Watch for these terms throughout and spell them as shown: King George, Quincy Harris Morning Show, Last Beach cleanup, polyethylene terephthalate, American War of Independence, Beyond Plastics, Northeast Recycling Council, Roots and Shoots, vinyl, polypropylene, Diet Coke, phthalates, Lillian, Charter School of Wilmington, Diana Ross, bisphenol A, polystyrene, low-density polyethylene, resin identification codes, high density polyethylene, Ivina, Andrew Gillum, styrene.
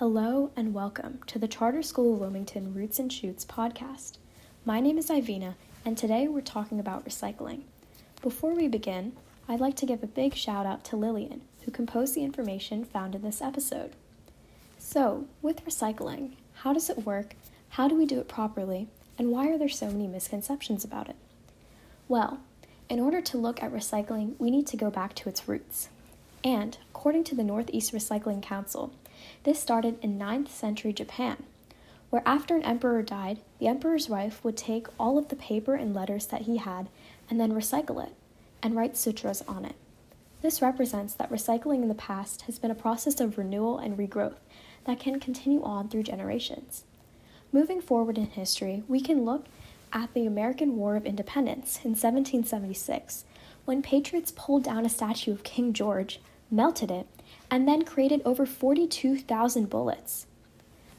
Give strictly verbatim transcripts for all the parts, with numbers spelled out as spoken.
Hello and welcome to the Charter School of Wilmington Roots and Shoots podcast. My name is Ivina, and today we're talking about recycling. Before we begin, I'd like to give a big shout out to Lillian, who composed the information found in this episode. So, with recycling, how does it work, how do we do it properly, and why are there so many misconceptions about it? Well, in order to look at recycling, we need to go back to its roots. And, according to the Northeast Recycling Council, this started in ninth century Japan, where after an emperor died, the emperor's wife would take all of the paper and letters that he had and then recycle it, and write sutras on it. This represents that recycling in the past has been a process of renewal and regrowth that can continue on through generations. Moving forward in history, we can look at the American War of Independence in seventeen seventy-six, when patriots pulled down a statue of King George, melted it, and then created over forty-two thousand bullets.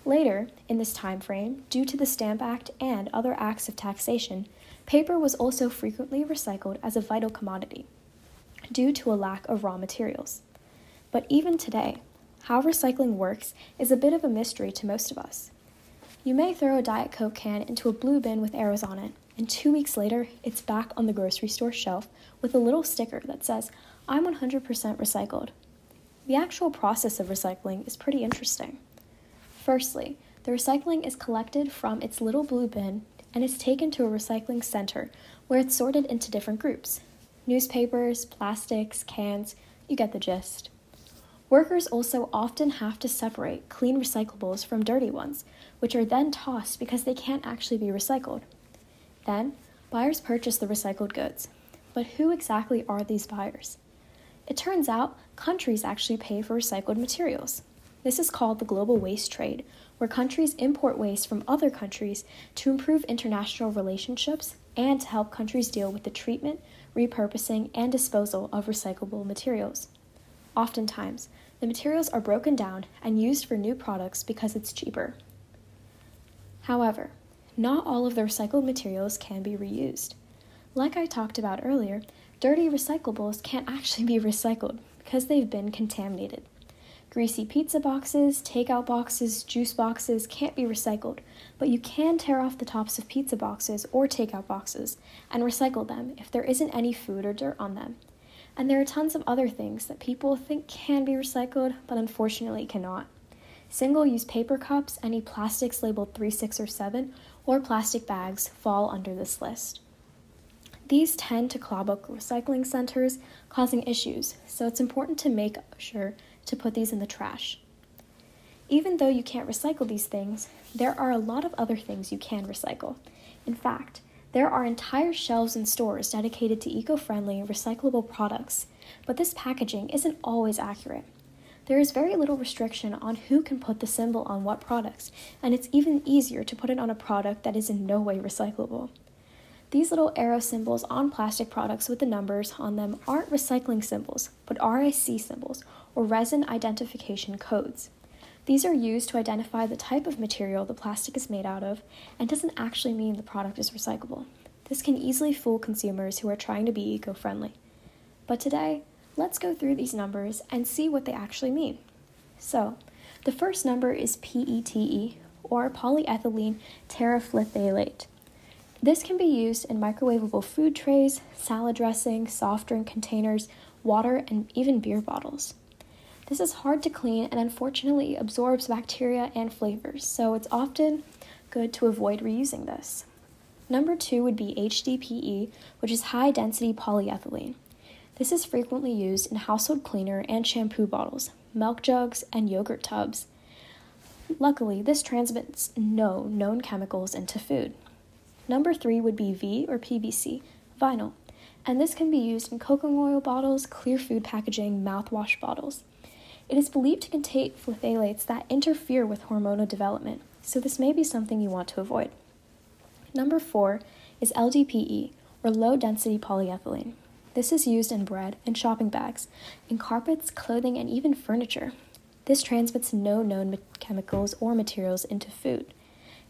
Later, in this time frame, due to the Stamp Act and other acts of taxation, paper was also frequently recycled as a vital commodity, due to a lack of raw materials. But even today, how recycling works is a bit of a mystery to most of us. You may throw a Diet Coke can into a blue bin with arrows on it, and two weeks later, it's back on the grocery store shelf with a little sticker that says, "I'm one hundred percent recycled." The actual process of recycling is pretty interesting. Firstly, the recycling is collected from its little blue bin and is taken to a recycling center where it's sorted into different groups. Newspapers, plastics, cans, you get the gist. Workers also often have to separate clean recyclables from dirty ones, which are then tossed because they can't actually be recycled. Then, buyers purchase the recycled goods. But who exactly are these buyers? It turns out, countries actually pay for recycled materials. This is called the global waste trade, where countries import waste from other countries to improve international relationships and to help countries deal with the treatment, repurposing, and disposal of recyclable materials. Oftentimes, the materials are broken down and used for new products because it's cheaper. However, not all of the recycled materials can be reused. Like I talked about earlier, dirty recyclables can't actually be recycled because they've been contaminated. Greasy pizza boxes, takeout boxes, juice boxes can't be recycled, but you can tear off the tops of pizza boxes or takeout boxes and recycle them if there isn't any food or dirt on them. And there are tons of other things that people think can be recycled, but unfortunately cannot. Single-use paper cups, any plastics labeled three, six, or seven, or plastic bags fall under this list. These tend to clog up recycling centers, causing issues, so it's important to make sure to put these in the trash. Even though you can't recycle these things, there are a lot of other things you can recycle. In fact, there are entire shelves and stores dedicated to eco-friendly, recyclable products, but this packaging isn't always accurate. There is very little restriction on who can put the symbol on what products, and it's even easier to put it on a product that is in no way recyclable. These little arrow symbols on plastic products with the numbers on them aren't recycling symbols, but R I C symbols, or resin identification codes. These are used to identify the type of material the plastic is made out of and doesn't actually mean the product is recyclable. This can easily fool consumers who are trying to be eco-friendly. But today, let's go through these numbers and see what they actually mean. So, the first number is P E T E, or polyethylene terephthalate. This can be used in microwavable food trays, salad dressing, soft drink containers, water, and even beer bottles. This is hard to clean and unfortunately absorbs bacteria and flavors, so it's often good to avoid reusing this. Number two would be H D P E, which is high density polyethylene. This is frequently used in household cleaner and shampoo bottles, milk jugs, and yogurt tubs. Luckily, this transmits no known chemicals into food. Number three would be V, or P V C, vinyl, and this can be used in coconut oil bottles, clear food packaging, mouthwash bottles. It is believed to contain phthalates that interfere with hormonal development, so this may be something you want to avoid. Number four is L D P E, or low-density polyethylene. This is used in bread and shopping bags, in carpets, clothing, and even furniture. This transmits no known chemicals or materials into food.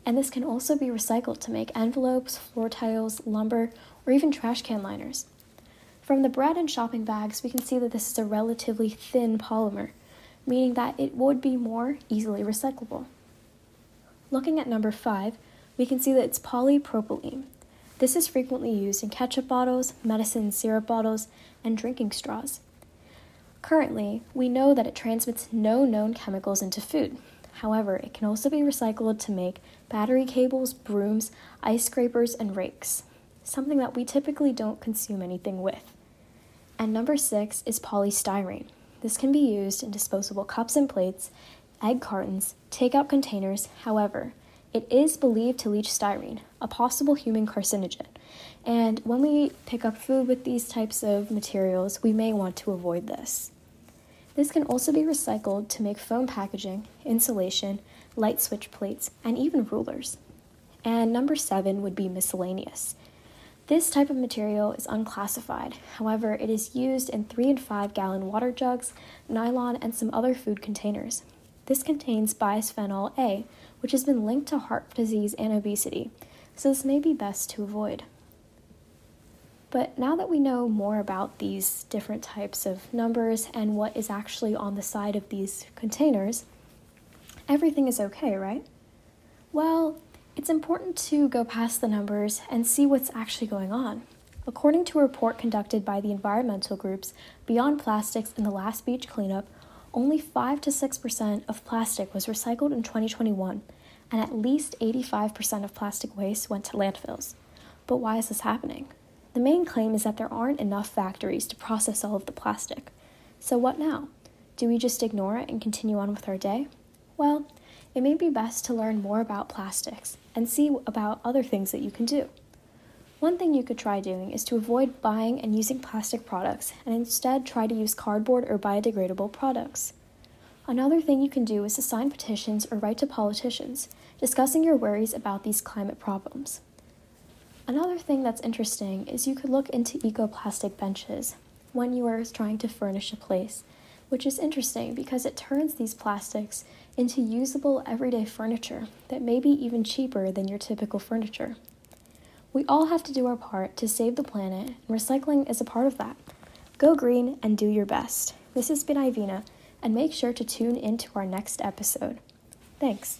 And this can also be recycled to make envelopes, floor tiles, lumber, or even trash can liners. From the bread and shopping bags, we can see that this is a relatively thin polymer. meaning that it would be more easily recyclable. Looking at number five, we can see that it's polypropylene. This is frequently used in ketchup bottles, medicine syrup bottles, and drinking straws. Currently, we know that it transmits no known chemicals into food. However, it can also be recycled to make battery cables, brooms, ice scrapers, and rakes, something that we typically don't consume anything with. And number six is polystyrene. This can be used in disposable cups and plates, egg cartons, takeout containers. However, it is believed to leach styrene, a possible human carcinogen. And when we pick up food with these types of materials, we may want to avoid this. This can also be recycled to make foam packaging, insulation, light switch plates, and even rulers. And number seven would be miscellaneous. This type of material is unclassified. However, it is used in three and five gallon water jugs, nylon, and some other food containers. This contains bisphenol A, which has been linked to heart disease and obesity, so this may be best to avoid. But now that we know more about these different types of numbers and what is actually on the side of these containers, everything is okay, right? Well, it's important to go past the numbers and see what's actually going on. According to a report conducted by the environmental groups Beyond Plastics and the Last Beach cleanup, only five to six percent of plastic was recycled in twenty twenty-one, and at least eighty-five percent of plastic waste went to landfills. But why is this happening? The main claim is that there aren't enough factories to process all of the plastic. So what now? Do we just ignore it and continue on with our day? Well, it may be best to learn more about plastics and see about other things that you can do. One thing you could try doing is to avoid buying and using plastic products and instead try to use cardboard or biodegradable products. Another thing you can do is to sign petitions or write to politicians discussing your worries about these climate problems. Another thing that's interesting is you could look into eco-plastic benches when you are trying to furnish a place, which is interesting because it turns these plastics into usable everyday furniture that may be even cheaper than your typical furniture. We all have to do our part to save the planet, and recycling is a part of that. Go green and do your best. This has been Ivina, and make sure to tune in to our next episode. Thanks.